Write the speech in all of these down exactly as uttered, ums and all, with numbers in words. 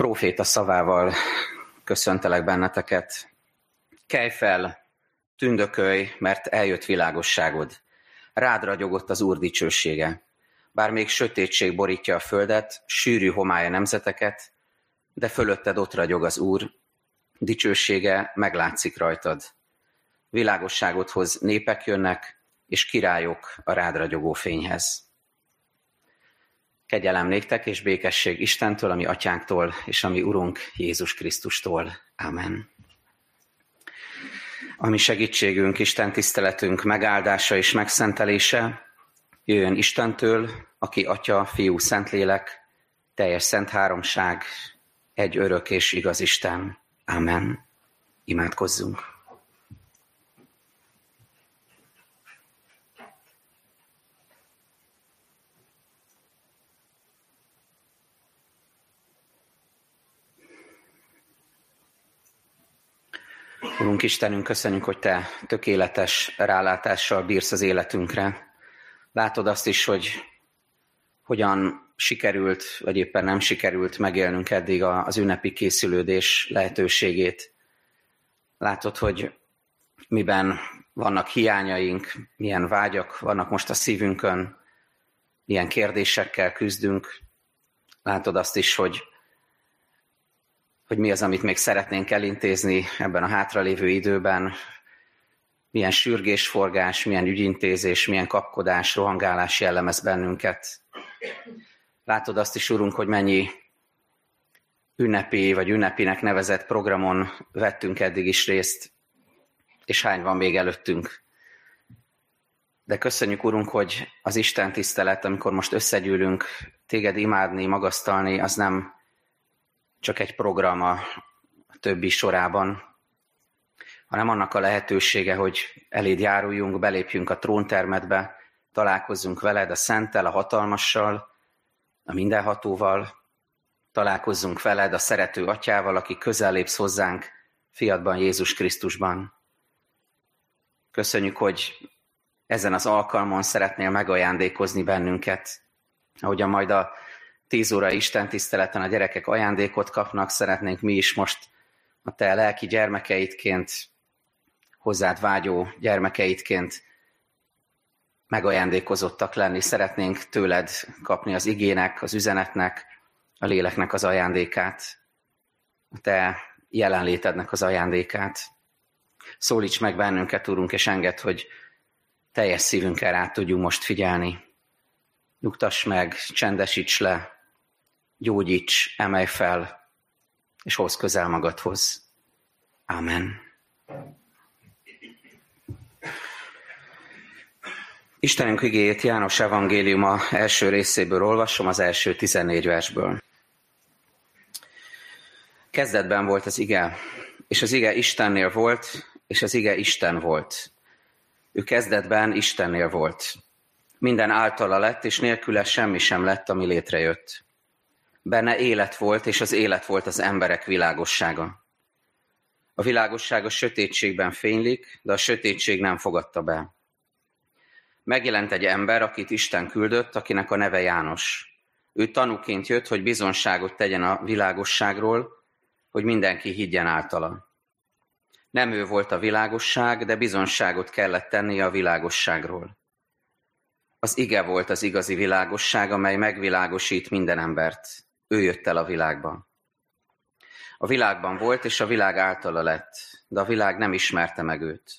próféta szavával köszöntelek benneteket. Kelj fel, tündökölj, mert eljött világosságod. Rád ragyogott az Úr dicsősége. Bár még sötétség borítja a földet, sűrű homály a nemzeteket, de fölötted ott ragyog az Úr, dicsősége meglátszik rajtad. Világosságot hoz népek jönnek, és királyok a rád ragyogó fényhez. Kegyelem néktek és békesség Istentől, a mi atyánktól, és a mi Urunk Jézus Krisztustól. Amen. A mi segítségünk, Isten tiszteletünk megáldása és megszentelése, jöjjön Istentől, aki Atya, Fiú, Szentlélek, teljes szent háromság, egy örök és igaz Isten. Amen. Imádkozzunk. Urunk Istenünk, köszönjük, hogy Te tökéletes rálátással bírsz az életünkre. Látod azt is, hogy hogyan sikerült, vagy éppen nem sikerült megélnünk eddig az ünnepi készülődés lehetőségét. Látod, hogy miben vannak hiányaink, milyen vágyak vannak most a szívünkön, milyen kérdésekkel küzdünk. Látod azt is, hogy hogy mi az, amit még szeretnénk elintézni ebben a hátralévő időben, milyen sürgésforgás, milyen ügyintézés, milyen kapkodás, rohangálás jellemez bennünket. Látod azt is, Urunk, hogy mennyi ünnepi vagy ünnepinek nevezett programon vettünk eddig is részt, és hány van még előttünk. De köszönjük, Urunk, hogy az Isten tisztelet, amikor most összegyűlünk, téged imádni, magasztalni, az nem csak egy program a többi sorában, hanem annak a lehetősége, hogy eléd járuljunk, belépjünk a tróntermedbe, találkozzunk veled, a Szenttel, a Hatalmassal, a Mindenhatóval, találkozzunk veled, a Szerető Atyával, aki közel lépsz hozzánk, fiadban, Jézus Krisztusban. Köszönjük, hogy ezen az alkalmon szeretnél megajándékozni bennünket, ahogyan majd a tíz óra Isten tiszteleten a gyerekek ajándékot kapnak, szeretnénk mi is most a te lelki gyermekeidként, hozzád vágyó gyermekeidként megajándékozottak lenni. Szeretnénk tőled kapni az igének, az üzenetnek, a léleknek az ajándékát, a te jelenlétednek az ajándékát. Szólíts meg bennünket, Úrunk, és engedd, hogy teljes szívünkkel rá tudjunk most figyelni. Nyugtass meg, csendesíts le, gyógyíts, emelj fel, és hozz közel magadhoz. Amen. Istenünk igéjét János evangéliuma első részéből olvasom, az első tizennégy versből. Kezdetben volt az ige, és az ige Istennél volt, és az ige Isten volt. Ő kezdetben Istennél volt. Minden általa lett, és nélküle semmi sem lett, ami létrejött. Benne élet volt, és az élet volt az emberek világossága. A világosság a sötétségben fénylik, de a sötétség nem fogadta be. Megjelent egy ember, akit Isten küldött, akinek a neve János. Ő tanúként jött, hogy bizonságot tegyen a világosságról, hogy mindenki higgyen általa. Nem ő volt a világosság, de bizonságot kellett tennie a világosságról. Az ige volt az igazi világosság, amely megvilágosít minden embert. Ő jött el a világba. A világban volt, és a világ általa lett, de a világ nem ismerte meg őt.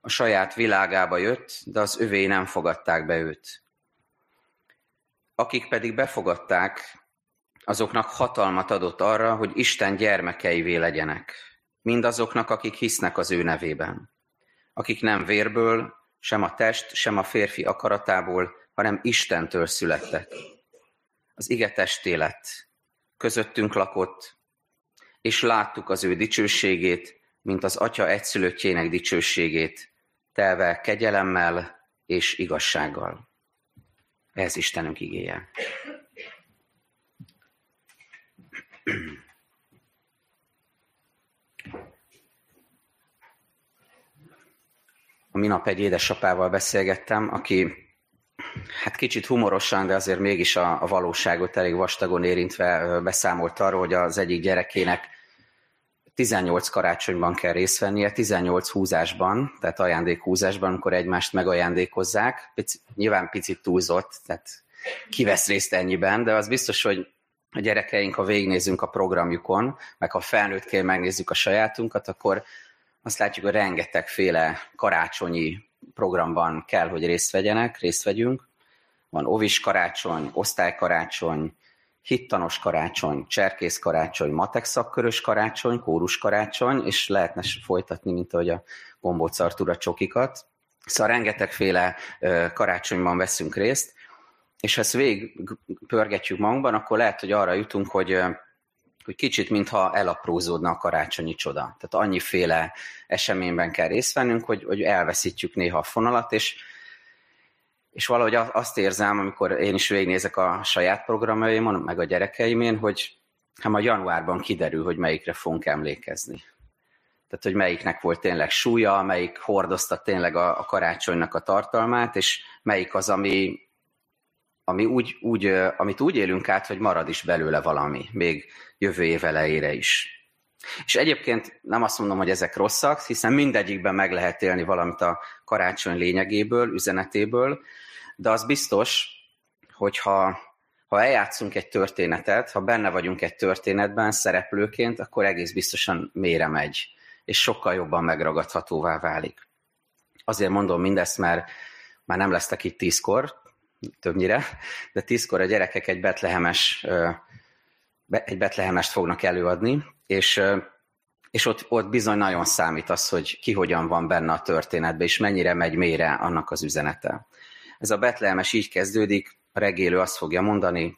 A saját világába jött, de az övéi nem fogadták be őt. Akik pedig befogadták, azoknak hatalmat adott arra, hogy Isten gyermekeivé legyenek. Mindazoknak, akik hisznek az ő nevében. Akik nem vérből, sem a test, sem a férfi akaratából, hanem Istentől születtek. Az ige testé lett, közöttünk lakott, és láttuk az ő dicsőségét, mint az Atya egyszülöttjének dicsőségét, telve kegyelemmel és igazsággal. Ez Istenünk igéje. Minap egy édesapával beszélgettem, aki hát kicsit humorosan, de azért mégis a, a valóságot elég vastagon érintve beszámolt arról, hogy az egyik gyerekének tizennyolc karácsonyban kell részt vennie, tizennyolc húzásban, tehát ajándékhúzásban, amikor egymást megajándékozzák. Pici, nyilván picit túlzott, tehát kivesz részt ennyiben, de az biztos, hogy a gyerekeink, ha végignézünk a programjukon, meg ha felnőttként megnézzük a sajátunkat, akkor azt látjuk, hogy rengetegféle karácsonyi programban kell, hogy részt vegyenek, részt vegyünk. Van ovis karácsony, osztálykarácsony, hittanos karácsony, cserkész karácsony, matek szakkörös karácsony, kórus karácsony, és lehetne folytatni, mint ahogy a gombóc Artúr a csokikat. Szóval rengetegféle karácsonyban veszünk részt, és ha ezt végig pörgetjük magunkban, akkor lehet, hogy arra jutunk, hogy, hogy kicsit mintha elaprózódna a karácsonyi csoda. Tehát annyiféle eseményben kell részt vennünk, hogy, hogy elveszítjük néha a fonalat, és, és valahogy azt érzem, amikor én is végignézek a saját programjaimon, meg a gyerekeimén, hogy hát a januárban kiderül, hogy melyikre fogunk emlékezni. Tehát, hogy melyiknek volt tényleg súlya, melyik hordozta tényleg a, a karácsonynak a tartalmát, és melyik az, ami... Ami úgy, úgy, amit úgy élünk át, hogy marad is belőle valami, még jövő év elejére is. És egyébként nem azt mondom, hogy ezek rosszak, hiszen mindegyikben meg lehet élni valamit a karácsony lényegéből, üzenetéből, de az biztos, hogy ha, ha eljátszunk egy történetet, ha benne vagyunk egy történetben szereplőként, akkor egész biztosan mélyre megy, és sokkal jobban megragadhatóvá válik. Azért mondom mindezt, mert már nem lesztek itt tízkor, többnyire, de tízkor a gyerekek egy betlehemes, egy betlehemest fognak előadni, és, és ott, ott bizony nagyon számít az, hogy ki hogyan van benne a történetben, és mennyire megy mélyre annak az üzenete. Ez a betlehemes így kezdődik, a regélő azt fogja mondani,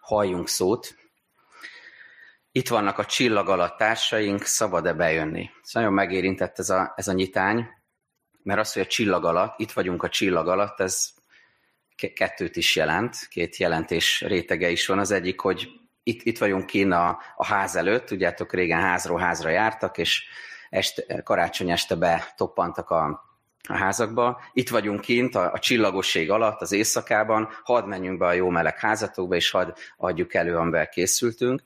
halljunk szót, itt vannak a csillag alatt társaink, szabad-e bejönni? Ez nagyon megérintett ez a, ez a nyitány, mert az, hogy a csillag alatt, itt vagyunk a csillag alatt, ez kettőt is jelent, két jelentés rétege is van. Az egyik, hogy itt, itt vagyunk kint a, a ház előtt, tudjátok, régen házról házra jártak, és este, karácsony este betoppantak a, a házakba. Itt vagyunk kint a, a csillagoség alatt, az éjszakában, hadd menjünk be a jó meleg házatokba, és hadd adjuk elő, amivel készültünk.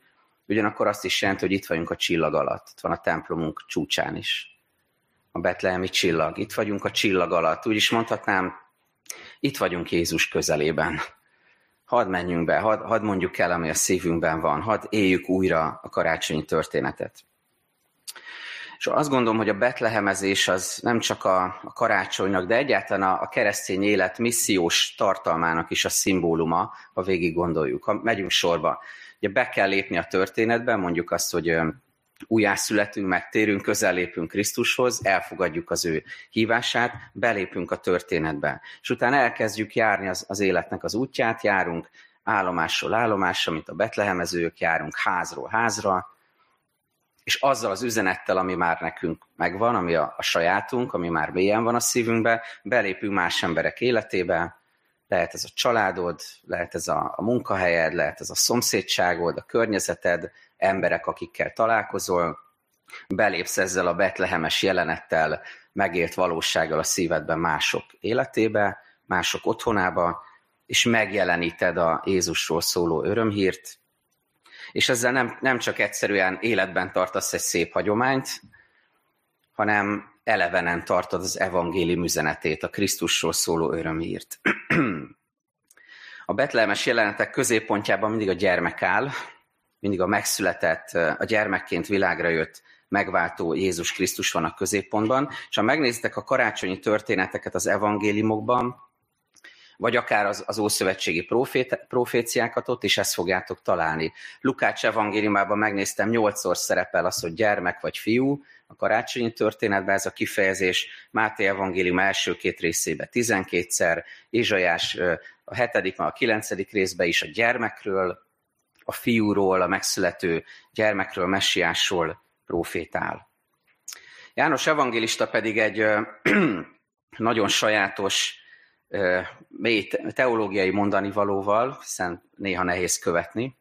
Ugyanakkor azt is jelenti, hogy itt vagyunk a csillag alatt, itt van a templomunk csúcsán is, a betlehemi csillag. Itt vagyunk a csillag alatt, úgy is mondhatnám, itt vagyunk Jézus közelében. Hadd menjünk be, hadd, hadd mondjuk el, ami a szívünkben van, hadd éljük újra a karácsonyi történetet. És azt gondolom, hogy a betlehemezés az nem csak a, a karácsonynak, de egyáltalán a, a keresztény élet missziós tartalmának is a szimbóluma, ha végig gondoljuk. Ha megyünk sorba, ugye be kell lépni a történetbe, mondjuk azt, hogy újjászületünk, megtérünk, közel lépünk Krisztushoz, elfogadjuk az ő hívását, belépünk a történetbe. És utána elkezdjük járni az, az életnek az útját, járunk állomásról állomásra, mint a betlehemezők, járunk házról házra, és azzal az üzenettel, ami már nekünk megvan, ami a, a sajátunk, ami már mélyen van a szívünkbe, belépünk más emberek életébe, lehet ez a családod, lehet ez a, a munkahelyed, lehet ez a szomszédságod, a környezeted, emberek, akikkel találkozol, belépsz ezzel a betlehemes jelenettel, megélt valósággal a szívedben mások életébe, mások otthonába, és megjeleníted a Jézusról szóló örömhírt, és ezzel nem, nem csak egyszerűen életben tartasz egy szép hagyományt, hanem elevenen tartod az evangélium üzenetét, a Krisztusról szóló örömhírt. A betlehemes jelenetek középpontjában mindig a gyermek áll, mindig a megszületett, a gyermekként világra jött megváltó Jézus Krisztus van a középpontban, és ha megnézitek a karácsonyi történeteket az evangéliumokban, vagy akár az, az ószövetségi profét, proféciákat, ott is ezt fogjátok találni. Lukács evangéliumában megnéztem, nyolcszor szerepel az, hogy gyermek vagy fiú, a karácsonyi történetben ez a kifejezés, Máté evangélium első két részében tizenkétszer, Ézsaiás a hetedik, a kilencedik részben is a gyermekről, a fiúról, a megszülető gyermekről, messiásról profétál. János evangélista pedig egy ö, ö, nagyon sajátos, ö, mély teológiai mondanivalóval, hiszen néha nehéz követni,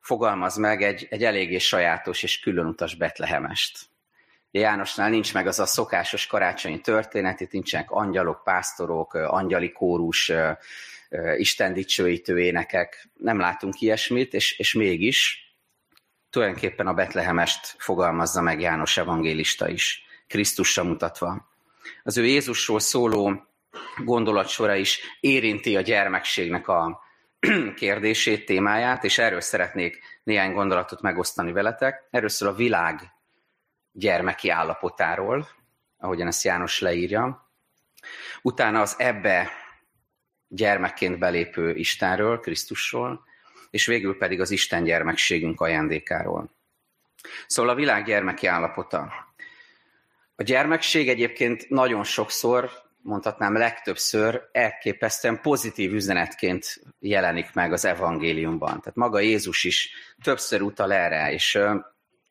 fogalmaz meg egy, egy eléggé sajátos és különutas betlehemest. Jánosnál nincs meg az a szokásos karácsonyi történet, itt nincsenek angyalok, pásztorok, angyali kórus, istendicsőítő énekek, nem látunk ilyesmit, és, és mégis tulajdonképpen a betlehemest fogalmazza meg János evangélista is, Krisztusra mutatva. Az ő Jézusról szóló gondolatsora is érinti a gyermekségnek a kérdését, témáját, és erről szeretnék néhány gondolatot megosztani veletek. Először a világ gyermeki állapotáról, ahogyan ezt János leírja. Utána az ebbe gyermekként belépő Istenről, Krisztusról, és végül pedig az Isten gyermekségünk ajándékáról. Szóval a világ gyermeki állapota. A gyermekség egyébként nagyon sokszor, mondhatnám legtöbbször, elképesztően pozitív üzenetként jelenik meg az evangéliumban. Tehát maga Jézus is többször utal erre, és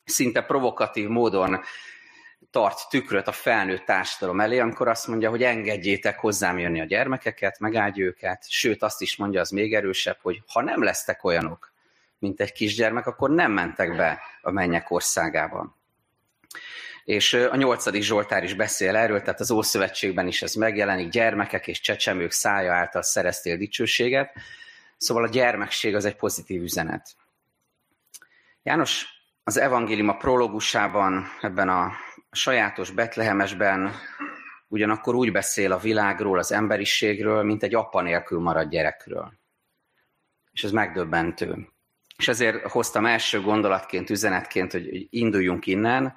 szinte provokatív módon tart tükröt a felnőtt társadalom elé, amikor azt mondja, hogy engedjétek hozzám jönni a gyermekeket, megáldj őket, sőt azt is mondja, az még erősebb, hogy ha nem lesztek olyanok, mint egy kisgyermek, akkor nem mentek be a mennyek országába. És a nyolcadik Zsoltár is beszél erről, tehát az Ószövetségben is ez megjelenik, gyermekek és csecsemők szája által szereztél dicsőséget, szóval a gyermekség az egy pozitív üzenet. János az evangélium a prológusában, ebben a sajátos betlehemesben ugyanakkor úgy beszél a világról, az emberiségről, mint egy apa nélkül maradt gyerekről. És ez megdöbbentő. És ezért hoztam első gondolatként, üzenetként, hogy induljunk innen,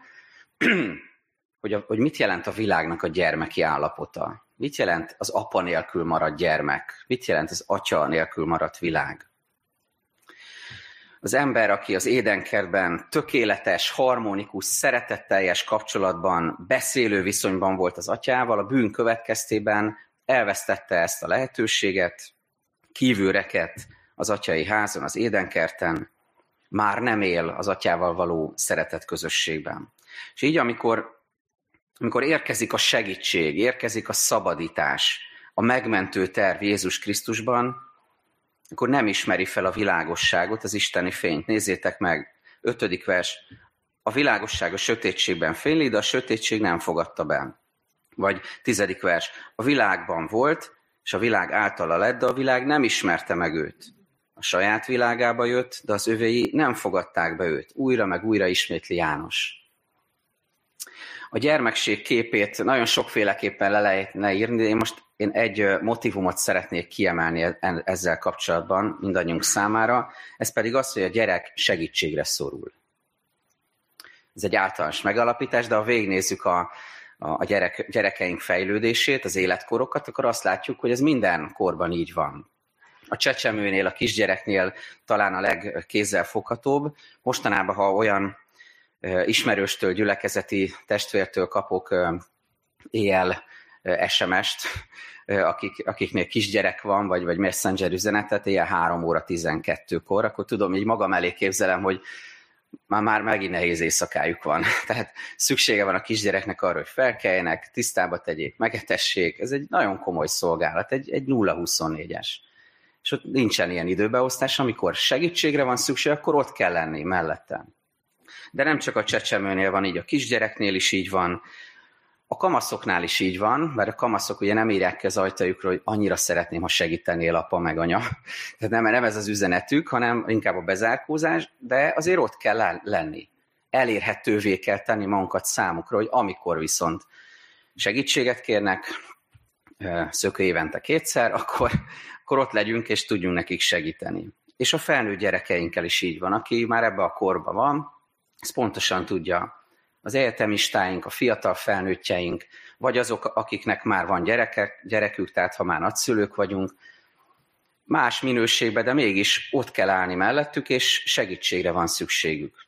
hogy, a, hogy mit jelent a világnak a gyermeki állapota. Mit jelent az apa nélkül maradt gyermek? Mit jelent az atya nélkül maradt világ? Az ember, aki az édenkertben tökéletes, harmonikus, szeretetteljes kapcsolatban, beszélő viszonyban volt az atyával, a bűn következtében elvesztette ezt a lehetőséget, kívül rekedt az atyai házon, az édenkerten, már nem él az atyával való szeretet közösségben. És így, amikor, amikor érkezik a segítség, érkezik a szabadítás, a megmentő terv Jézus Krisztusban, akkor nem ismeri fel a világosságot, az isteni fényt. Nézzétek meg, ötödik vers, a világosság a sötétségben fényli, de a sötétség nem fogadta be. Vagy tizedik vers, a világban volt, és a világ általa lett, de a világ nem ismerte meg őt. A saját világába jött, de az övéi nem fogadták be őt. Újra meg újra ismétli János. A gyermekség képét nagyon sokféleképpen le lehetne írni, de én most én egy motivumot szeretnék kiemelni ezzel kapcsolatban mindannyiunk számára, ez pedig az, hogy a gyerek segítségre szorul. Ez egy általános megalapítás, de ha végignézzük a, a gyerek, gyerekeink fejlődését, az életkorokat, akkor azt látjuk, hogy ez minden korban így van. A csecsemőnél, a kisgyereknél talán a legkézzelfoghatóbb. Mostanában, ha olyan ismerőstől, gyülekezeti testvértől kapok éjjel es em est, akik, akiknél kisgyerek van, vagy, vagy messenger üzenetet, éjjel három óra tizenkettőkor, akkor tudom, így magam elé képzelem, hogy már, már megint nehéz éjszakájuk van. Tehát szüksége van a kisgyereknek arra, hogy felkeljenek, tisztába tegyék, megetessék. Ez egy nagyon komoly szolgálat, egy, egy nulla huszonnégyes. És ott nincsen ilyen időbeosztás, amikor segítségre van szükség, akkor ott kell lenni mellettem. De nem csak a csecsemőnél van így, a kisgyereknél is így van, a kamaszoknál is így van, mert a kamaszok ugye nem írják ki az ajtajukról, hogy annyira szeretném, ha segítenél apa meg anya. Tehát nem, nem ez az üzenetük, hanem inkább a bezárkózás, de azért ott kell lenni. Elérhetővé kell tenni magunkat számukra, hogy amikor viszont segítséget kérnek, szökő évente kétszer, akkor, akkor ott legyünk és tudjunk nekik segíteni. És a felnőtt gyerekeinkkel is így van, aki már ebben a korban van, ezt pontosan tudja az egyetemistáink, a fiatal felnőttjeink, vagy azok, akiknek már van gyerekek, gyerekük, tehát ha már nagyszülők vagyunk, más minőségben, de mégis ott kell állni mellettük, és segítségre van szükségük.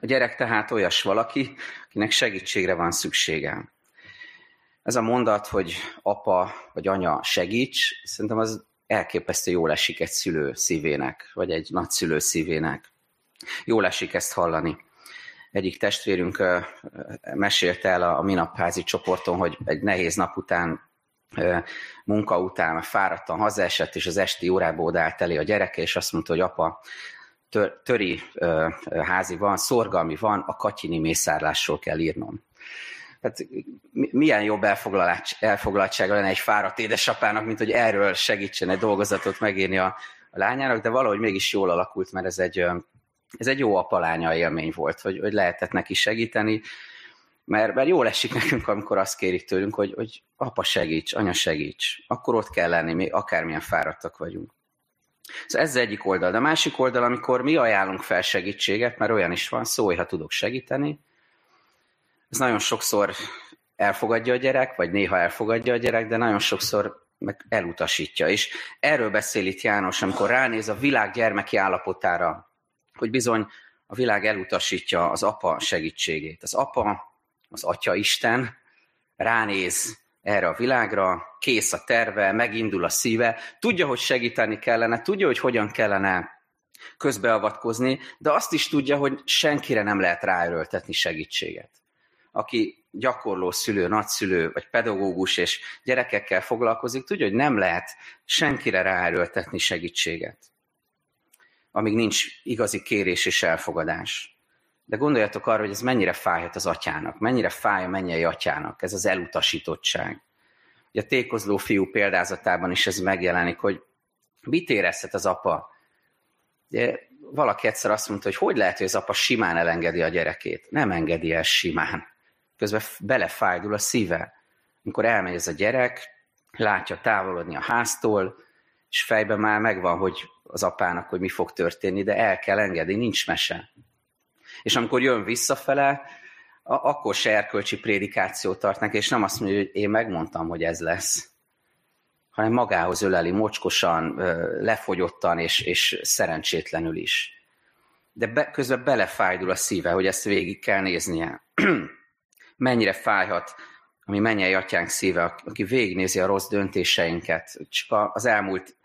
A gyerek tehát olyas valaki, akinek segítségre van szüksége. Ez a mondat, hogy apa vagy anya segíts, szerintem az elképesztő jól esik egy szülő szívének, vagy egy nagyszülő szívének. Jól esik ezt hallani. Egyik testvérünk mesélte el a minapházi csoporton, hogy egy nehéz nap után, munka után fáradtan hazaesett, és az esti órába odaállt elé a gyereke, és azt mondta, hogy apa, tör, töri házi van, szorgalmi van, a katyini mészárlásról kell írnom. Tehát milyen jobb elfoglaltsága lenne egy fáradt édesapának, mint hogy erről segítsen egy dolgozatot megírni a, a lányának, de valahogy mégis jól alakult, mert ez egy, ez egy jó apalánya élmény volt, hogy, hogy lehetett neki segíteni, mert, mert jól esik nekünk, amikor azt kérik tőlünk, hogy, hogy apa segíts, anya segíts, akkor ott kell lenni, mi akármilyen fáradtak vagyunk. Szóval ez az egyik oldal, de a másik oldal, amikor mi ajánlunk fel segítséget, mert olyan is van, szólj, ha tudok segíteni, ez nagyon sokszor elfogadja a gyerek, vagy néha elfogadja a gyerek, de nagyon sokszor meg elutasítja is. Erről beszél itt János, amikor ránéz a világ gyermeki állapotára, hogy bizony a világ elutasítja az apa segítségét. Az apa, az Atya Isten ránéz erre a világra, kész a terve, megindul a szíve, tudja, hogy segíteni kellene, tudja, hogy hogyan kellene közbeavatkozni, de azt is tudja, hogy senkire nem lehet ráerőltetni segítséget. Aki gyakorló szülő, nagyszülő, vagy pedagógus és gyerekekkel foglalkozik, tudja, hogy nem lehet senkire ráerőltetni segítséget, amíg nincs igazi kérés és elfogadás. De gondoljatok arra, hogy ez mennyire fájhat az atyának, mennyire fáj a mennyei atyának, ez az elutasítottság. Ugye a tékozló fiú példázatában is ez megjelenik, hogy mit érezhet az apa? Ugye, valaki egyszer azt mondta, hogy hogy lehet, hogy az apa simán elengedi a gyerekét. Nem engedi el simán. Közben belefájdul a szíve. Amikor elmegy ez a gyerek, látja távolodni a háztól, és fejben már megvan, hogy az apának, hogy mi fog történni, de el kell engedni, nincs mese. És amikor jön visszafele, akkor se erkölcsi prédikációt tart neki, és nem azt mondja, hogy én megmondtam, hogy ez lesz, hanem magához öleli mocskosan, lefogyottan és, és szerencsétlenül is. De be, közben belefájdul a szíve, hogy ezt végig kell néznie. Mennyire fájhat a mi mennyei atyánk szíve, aki végignézi a rossz döntéseinket, csak az elmúlt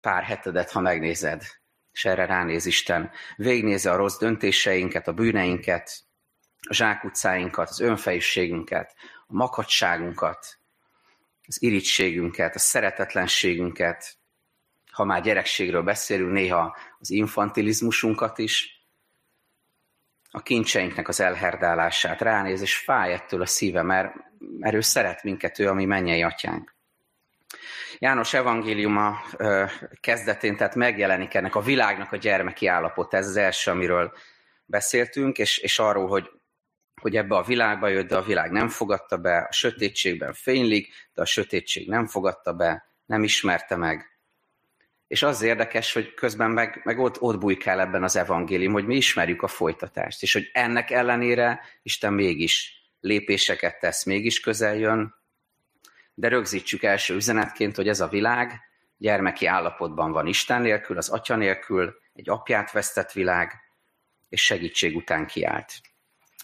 pár hetedet, ha megnézed, és erre ránéz Isten. Végignézi a rossz döntéseinket, a bűneinket, a zsákutcáinkat, az önfejűségünket, a makacságunkat, az irigységünket, a szeretetlenségünket, ha már gyerekségről beszélünk, néha az infantilizmusunkat is, a kincseinknek az elherdálását ránéz, és fáj ettől a szíve, mert, mert ő szeret minket, ő a mi mennyei atyánk. János evangéliuma kezdetén, tehát megjelenik ennek a világnak a gyermeki állapota, ez az első, amiről beszéltünk, és, és arról, hogy hogy ebbe a világba jött, de a világ nem fogadta be, a sötétségben fénylik, de a sötétség nem fogadta be, nem ismerte meg. És az érdekes, hogy közben meg, meg ott, ott bujkál ebben az evangélium, hogy mi ismerjük a folytatást, és hogy ennek ellenére Isten mégis lépéseket tesz, mégis közel jön, de rögzítsük első üzenetként, hogy ez a világ gyermeki állapotban van Isten nélkül, az Atya nélkül, egy apját vesztett világ, és segítség után kiált.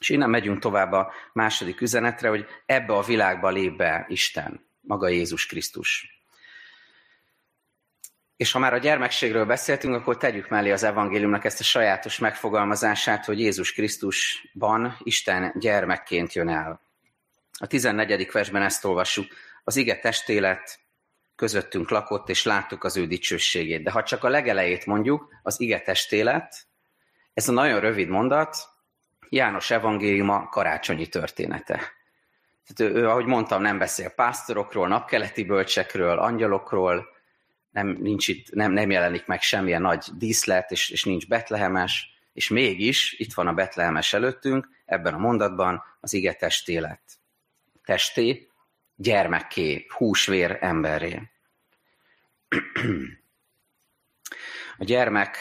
És innen megyünk tovább a második üzenetre, hogy ebbe a világba lép be Isten, maga Jézus Krisztus. És ha már a gyermekségről beszéltünk, akkor tegyük mellé az evangéliumnak ezt a sajátos megfogalmazását, hogy Jézus Krisztusban Isten gyermekként jön el. A tizennegyedik versben ezt olvassuk. Az ige testé lett, közöttünk lakott, és láttuk az ő dicsőségét. De ha csak a legelejét mondjuk, az ige testé lett, ez a nagyon rövid mondat, János evangéliuma karácsonyi története. Tehát ő, ő, ahogy mondtam, nem beszél pásztorokról, napkeleti bölcsekről, angyalokról, nem, nincs itt, nem, nem jelenik meg semmilyen nagy díszlet, és, és nincs betlehemes, és mégis itt van a betlehemes előttünk, ebben a mondatban az ige testé lett. Testé, gyermekké, húsvér emberré. A gyermek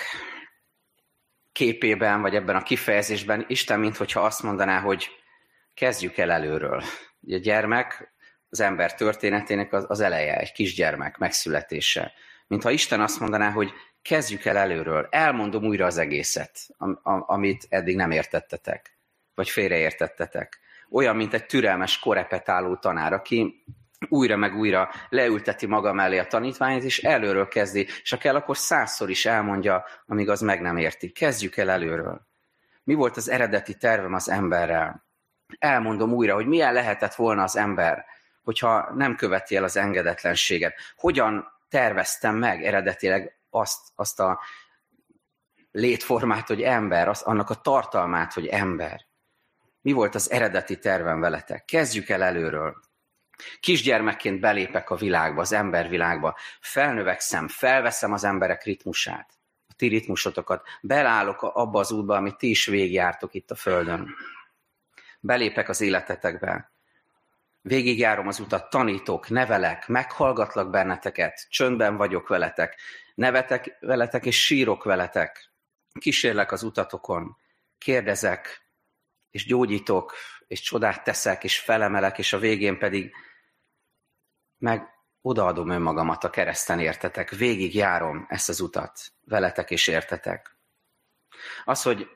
képében, vagy ebben a kifejezésben Isten, minthogyha azt mondaná, hogy kezdjük el előről. Ugye a gyermek az ember történetének az, az eleje, egy kisgyermek megszületése. Mintha Isten azt mondaná, hogy kezdjük el előről, elmondom újra az egészet, am, am, amit eddig nem értettetek, vagy félreértettetek. Olyan, mint egy türelmes korepetáló tanár, aki újra meg újra leülteti maga mellé a tanítványait, és előről kezdi, és ha kell, akkor százszor is elmondja, amíg az meg nem érti. Kezdjük el előről. Mi volt az eredeti tervem az emberrel? Elmondom újra, hogy milyen lehetett volna az ember, hogyha nem követi el az engedetlenséget. Hogyan terveztem meg eredetileg azt, azt a létformát, hogy ember, azt, annak a tartalmát, hogy ember. mi volt az eredeti tervem veletek. Kezdjük el előről. Kisgyermekként belépek a világba, az embervilágba, felnövekszem, felveszem az emberek ritmusát, a ti ritmusotokat, belállok abba az útba, amit ti is végigjártok itt a földön. Belépek az életetekbe. Végigjárom az utat, tanítok, nevelek, meghallgatlak benneteket, csöndben vagyok veletek, nevetek veletek és sírok veletek. Kísérlek az utatokon, kérdezek, és gyógyítok, és csodát teszek, és felemelek, és a végén pedig meg odaadom önmagamat a kereszten, értetek. Végigjárom ezt az utat, veletek és értetek. Az, hogy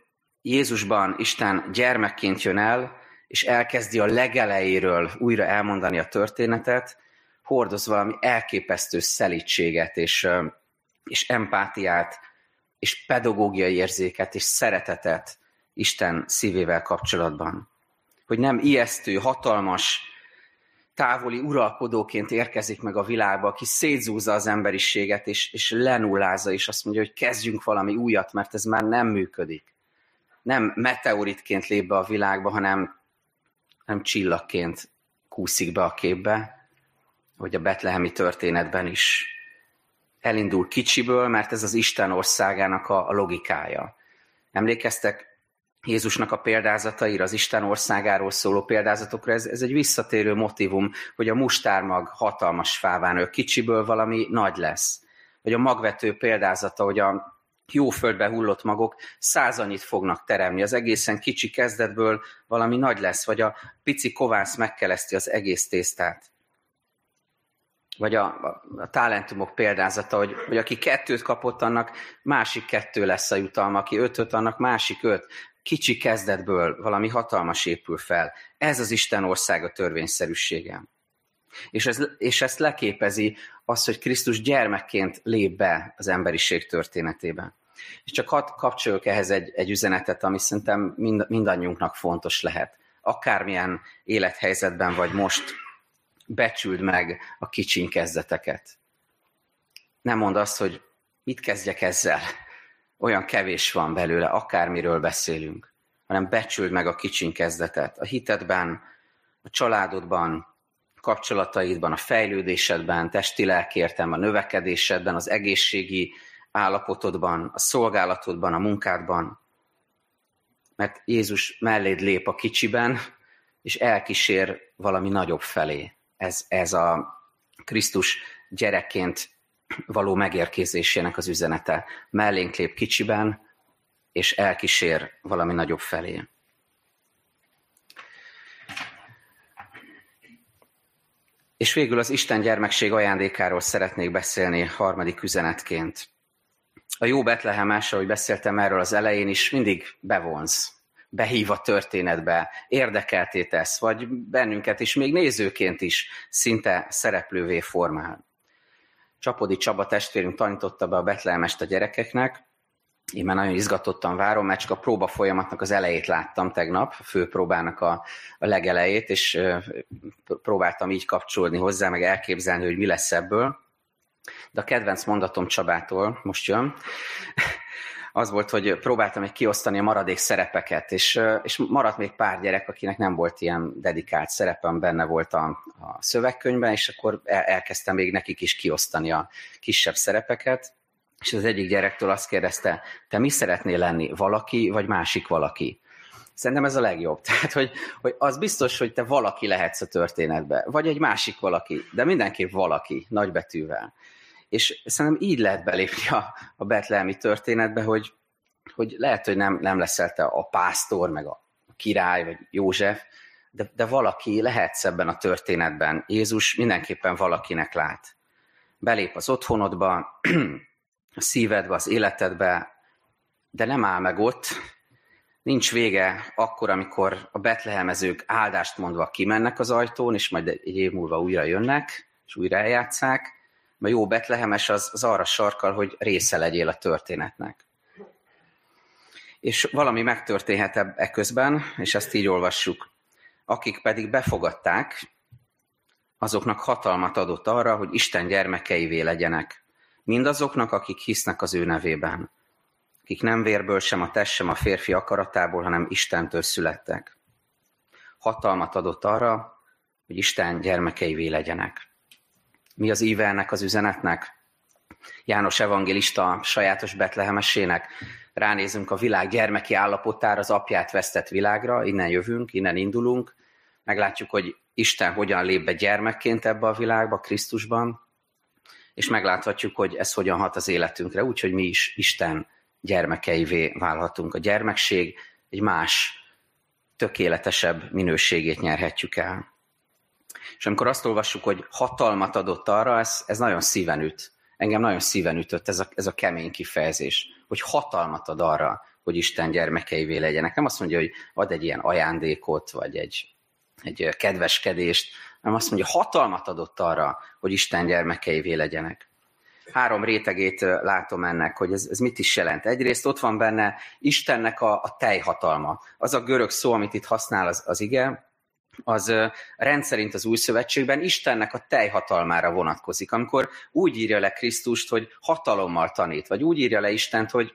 Jézusban Isten gyermekként jön el, és elkezdi a legelejéről újra elmondani a történetet, hordoz valami elképesztő szelídséget, és, és empátiát, és pedagógiai érzéket, és szeretetet Isten szívével kapcsolatban. Hogy nem ijesztő, hatalmas, távoli uralkodóként érkezik meg a világba, aki szétzúzza az emberiséget, és, és lenullázza, és azt mondja, hogy kezdjünk valami újat, mert ez már nem működik. Nem meteoritként lép be a világba, hanem, hanem csillagként kúszik be a képbe, hogy a betlehemi történetben is elindul kicsiből, mert ez az Isten országának a, a logikája. Emlékeztek Jézusnak a példázataira, az Isten országáról szóló példázatokra, ez, ez egy visszatérő motivum, hogy a mustármag hatalmas fáván ő kicsiből valami nagy lesz. Vagy a magvető példázata, hogy a jó földbe hullott magok százannyit fognak teremni, az egészen kicsi kezdetből valami nagy lesz, vagy a pici kovász megkeleszti az egész tésztát. Vagy a, a, a talentumok példázata, hogy, hogy aki kettőt kapott, annak másik kettő lesz a jutalma, aki ötöt, annak másik öt. Kicsi kezdetből valami hatalmas épül fel. Ez az Isten országa törvényszerűsége. És, ez, és ezt leképezi az, hogy Krisztus gyermekként lép be az emberiség történetébe. És csak hadd kapcsoljuk ehhez egy, egy üzenetet, ami szerintem mind, mindannyiunknak fontos lehet. Akármilyen élethelyzetben vagy most, becsüld meg a kicsin kezdeteket. Nem mondd azt, hogy mit kezdjek ezzel. Olyan kevés van belőle, akármiről beszélünk. Hanem becsüld meg a kicsin kezdetet. A hitedben, a családodban, kapcsolataidban, a fejlődésedben, testi-lelki értelemben, a növekedésedben, az egészségi állapotodban, a szolgálatodban, a munkádban. Mert Jézus melléd lép a kicsiben, és elkísér valami nagyobb felé. Ez, ez a Krisztus gyerekként való megérkezésének az üzenete. Mellénk lép kicsiben, és elkísér valami nagyobb felé. És végül az Isten gyermekség ajándékáról szeretnék beszélni harmadik üzenetként. A jó betlehemes, ahogy beszéltem erről az elején is, mindig bevonz, behív a történetbe, érdekelté tesz, vagy bennünket is, még nézőként is szinte szereplővé formál. Csapodi Csaba testvérünk tanította be a betlehemest a gyerekeknek. Én már nagyon izgatottan várom, mert csak a próba folyamatnak az elejét láttam tegnap, a főpróbának a, a legelejét, és próbáltam így kapcsolódni hozzá, meg elképzelni, hogy mi lesz ebből. De a kedvenc mondatom Csabától most jön. Az volt, hogy próbáltam egy kiosztani a maradék szerepeket, és, és maradt még pár gyerek, akinek nem volt ilyen dedikált szerepem, benne volt a, a szövegkönyvben, és akkor el, elkezdtem még nekik is kiosztani a kisebb szerepeket. És az egyik gyerektől azt kérdezte, te mi szeretnél lenni, valaki vagy másik valaki? Szerintem ez a legjobb. Tehát, hogy, hogy az biztos, hogy te valaki lehetsz a történetbe, vagy egy másik valaki, de mindenképp valaki, nagybetűvel. És szerintem így lehet belépni a, a betlehemi történetbe, hogy, hogy lehet, hogy nem, nem leszel te a pásztor, meg a király, vagy József, de, de valaki lehetsz ebben a történetben. Jézus mindenképpen valakinek lát. Belép az otthonodba, a szívedbe, az életedbe, de nem áll meg ott, nincs vége akkor, amikor a betlehemezők áldást mondva kimennek az ajtón, és majd egy év múlva újra jönnek, és újra eljátszák, mert jó betlehemes az, az arra sarkal, hogy része legyél a történetnek. És valami megtörténhet eközben, és ezt így olvassuk. Akik pedig befogadták, azoknak hatalmat adott arra, hogy Isten gyermekeivé legyenek. Mindazoknak, akik hisznek az ő nevében, akik nem vérből, sem a test, sem a férfi akaratából, hanem Istentől születtek. hatalmat adott arra, hogy Isten gyermekeivé legyenek. Mi az íve ennek az üzenetnek? János evangélista sajátos betlehemesének. Ránézünk a világ gyermeki állapotára, az apját vesztett világra, innen jövünk, innen indulunk, meglátjuk, hogy Isten hogyan lép be gyermekként ebbe a világba, Krisztusban, és megláthatjuk, hogy ez hogyan hat az életünkre, úgyhogy mi is Isten gyermekeivé válhatunk. A gyermekség egy más, tökéletesebb minőségét nyerhetjük el. És amikor azt olvassuk, hogy hatalmat adott arra, ez, ez nagyon szíven üt. Engem nagyon szíven ütött ez a, ez a kemény kifejezés, hogy hatalmat ad arra, hogy Isten gyermekeivé legyenek. Nem azt mondja, hogy ad egy ilyen ajándékot, vagy egy, egy kedveskedést, hanem azt mondja, hatalmat adott arra, hogy Isten gyermekeivé legyenek. Három rétegét látom ennek, hogy ez, ez mit is jelent. Egyrészt ott van benne Istennek a, a teljhatalma. Az a görög szó, amit itt használ az, az ige, az rendszerint az új szövetségben Istennek a teljhatalmára vonatkozik. Amikor úgy írja le Krisztust, hogy hatalommal tanít, vagy úgy írja le Istent, hogy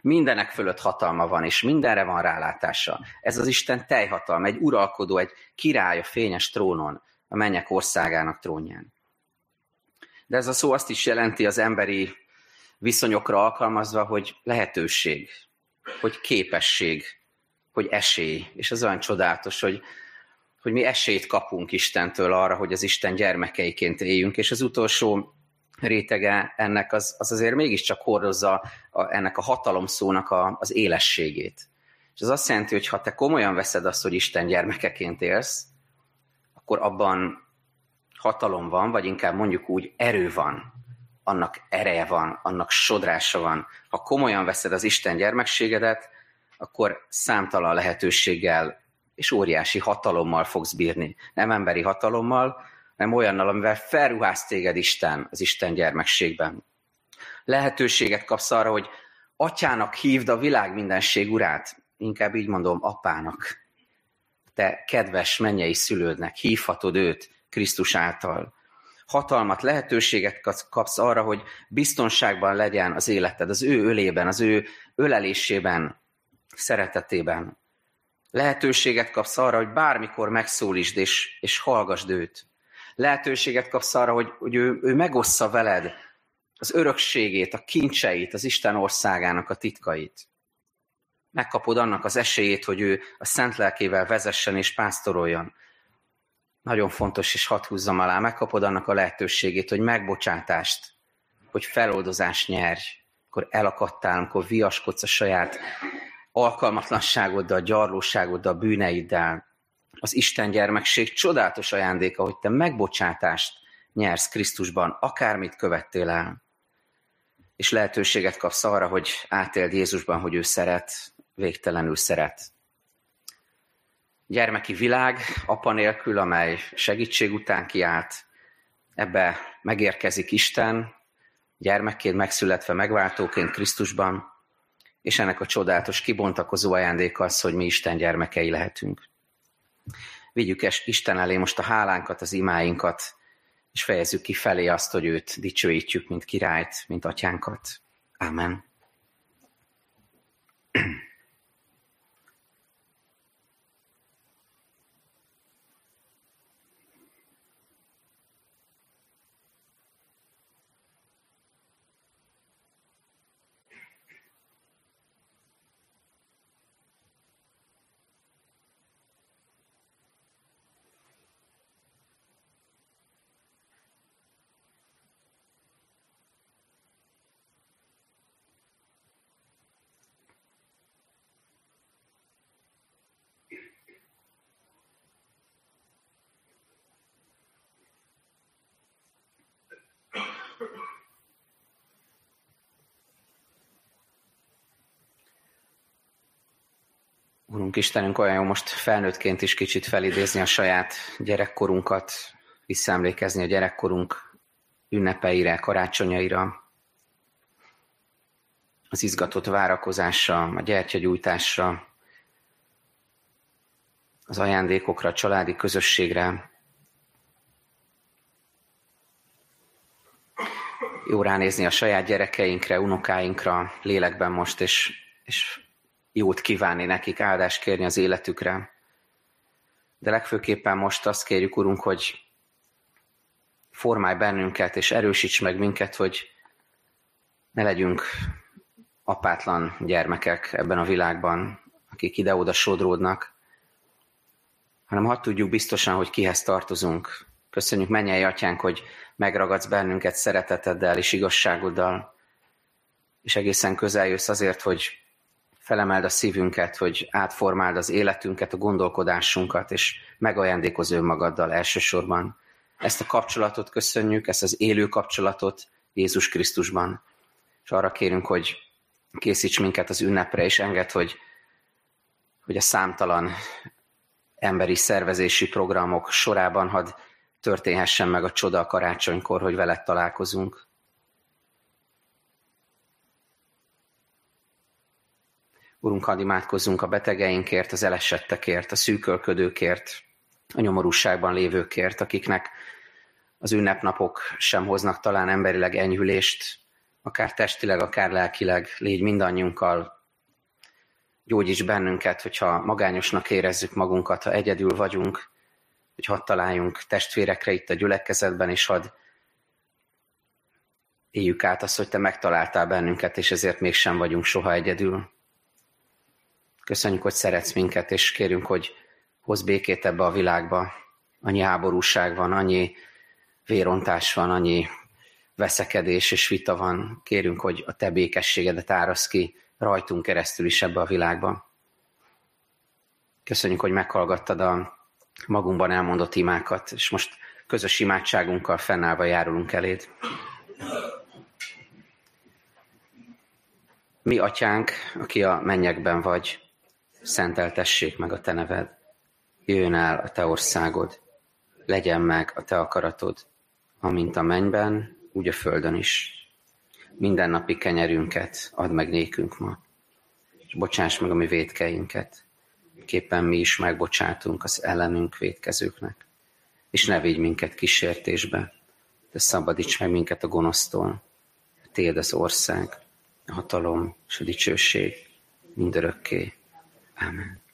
mindenek fölött hatalma van, és mindenre van rálátása. Ez az Isten teljhatalma, egy uralkodó, egy király a fényes trónon, a mennyek országának trónján. De ez a szó azt is jelenti az emberi viszonyokra alkalmazva, hogy lehetőség, hogy képesség, hogy esély. És ez olyan csodálatos, hogy hogy mi esélyt kapunk Istentől arra, hogy az Isten gyermekeiként éljünk, és az utolsó rétege ennek az, az azért mégiscsak hordozza a, ennek a hatalomszónak a, az élességét. És az azt jelenti, hogy ha te komolyan veszed azt, hogy Isten gyermekeként élsz, akkor abban hatalom van, vagy inkább mondjuk úgy erő van, annak ereje van, annak sodrása van. Ha komolyan veszed az Isten gyermekségedet, akkor számtalan lehetőséggel és óriási hatalommal fogsz bírni. Nem emberi hatalommal, hanem olyannal, amivel felruház téged Isten, az Isten gyermekségben. Lehetőséget kapsz arra, hogy atyának hívd a világ mindenség urát. Inkább így mondom, apának. Te kedves mennyei szülődnek, hívhatod őt Krisztus által. Hatalmat, lehetőséget kapsz arra, hogy biztonságban legyen az életed, az ő ölében, az ő ölelésében, szeretetében. Lehetőséget kapsz arra, hogy bármikor megszólítsd és, és hallgasd őt. Lehetőséget kapsz arra, hogy, hogy ő, ő megossza veled az örökségét, a kincseit, az Isten országának a titkait. Megkapod annak az esélyét, hogy ő a szent lelkével vezessen és pásztoroljon. Nagyon fontos, és hadd húzzam alá, megkapod annak a lehetőségét, hogy megbocsátást, hogy feloldozást nyerj, amikor elakadtál, amikor viaskodsz a saját alkalmatlanságoddal, gyarlóságoddal, bűneiddel. Az Isten gyermekség csodálatos ajándéka, hogy te megbocsátást nyersz Krisztusban, akármit követtél el. És lehetőséget kapsz arra, hogy átéld Jézusban, hogy ő szeret, végtelenül szeret. Gyermeki világ, apa nélkül, amely segítség után kiállt, ebbe megérkezik Isten, gyermekként megszületve, megváltóként Krisztusban, és ennek a csodálatos kibontakozó ajándéka az, hogy mi Isten gyermekei lehetünk. Vigyük Isten elé most a hálánkat, az imáinkat, és fejezzük ki felé azt, hogy őt dicsőítjük, mint királyt, mint atyánkat. Ámen. Úrunk Istenünk, olyan jó most felnőttként is kicsit felidézni a saját gyerekkorunkat, visszaemlékezni a gyerekkorunk ünnepeire, karácsonyaira, az izgatott várakozásra, a gyertyagyújtásra, az ajándékokra, a családi közösségre. Jó ránézni a saját gyerekeinkre, unokáinkra lélekben most, és, és jót kívánni nekik, áldást kérni az életükre. de legfőképpen most azt kérjük, Urunk, hogy formálj bennünket, és erősíts meg minket, hogy ne legyünk apátlan gyermekek ebben a világban, akik ide-oda sodródnak, hanem hadd tudjuk biztosan, hogy kihez tartozunk. Köszönjük, mennyei Atyánk, hogy megragadsz bennünket szereteteddel és igazságoddal, és egészen közel jössz azért, hogy felemeld a szívünket, hogy átformáld az életünket, a gondolkodásunkat, és megajándékozz önmagaddal elsősorban. Ezt a kapcsolatot köszönjük, ezt az élő kapcsolatot Jézus Krisztusban. És arra kérünk, hogy készíts minket az ünnepre, és engedd, hogy, hogy a számtalan emberi szervezési programok sorában hadd történhessen meg a csoda a karácsonykor, hogy veled találkozunk. Urunk, hadd imádkozzunk a betegeinkért, az elesettekért, a szűkölködőkért, a nyomorúságban lévőkért, akiknek az ünnepnapok sem hoznak talán emberileg enyhülést, akár testileg, akár lelkileg. Légy mindannyiunkkal, gyógyíts bennünket, hogyha magányosnak érezzük magunkat, ha egyedül vagyunk, hogy hadd találjunk testvérekre itt a gyülekezetben, és hadd éljük át azt, hogy te megtaláltál bennünket, és ezért mégsem vagyunk soha egyedül. Köszönjük, hogy szeretsz minket, és kérünk, hogy hozz békét ebbe a világba. Annyi háborúság van, annyi vérontás van, annyi veszekedés és vita van. Kérünk, hogy a te békességedet árasz ki rajtunk keresztül is ebbe a világba. Köszönjük, hogy meghallgattad a magunkban elmondott imákat, és most közös imádságunkkal fennállva járulunk eléd. Mi, Atyánk, aki a mennyekben vagy, szenteltessék meg a te neved. Jöjjön el a te országod, legyen meg a te akaratod, amint a mennyben, úgy a földön is. Mindennapi kenyerünket add meg nékünk ma, és bocsáss meg a mi vétkeinket, képpen mi is megbocsátunk az ellenünk vétkezőknek. És ne vigy minket kísértésbe, de szabadíts meg minket a gonosztól. Tiéd az ország, a hatalom és a dicsőség mindörökké. Ámen.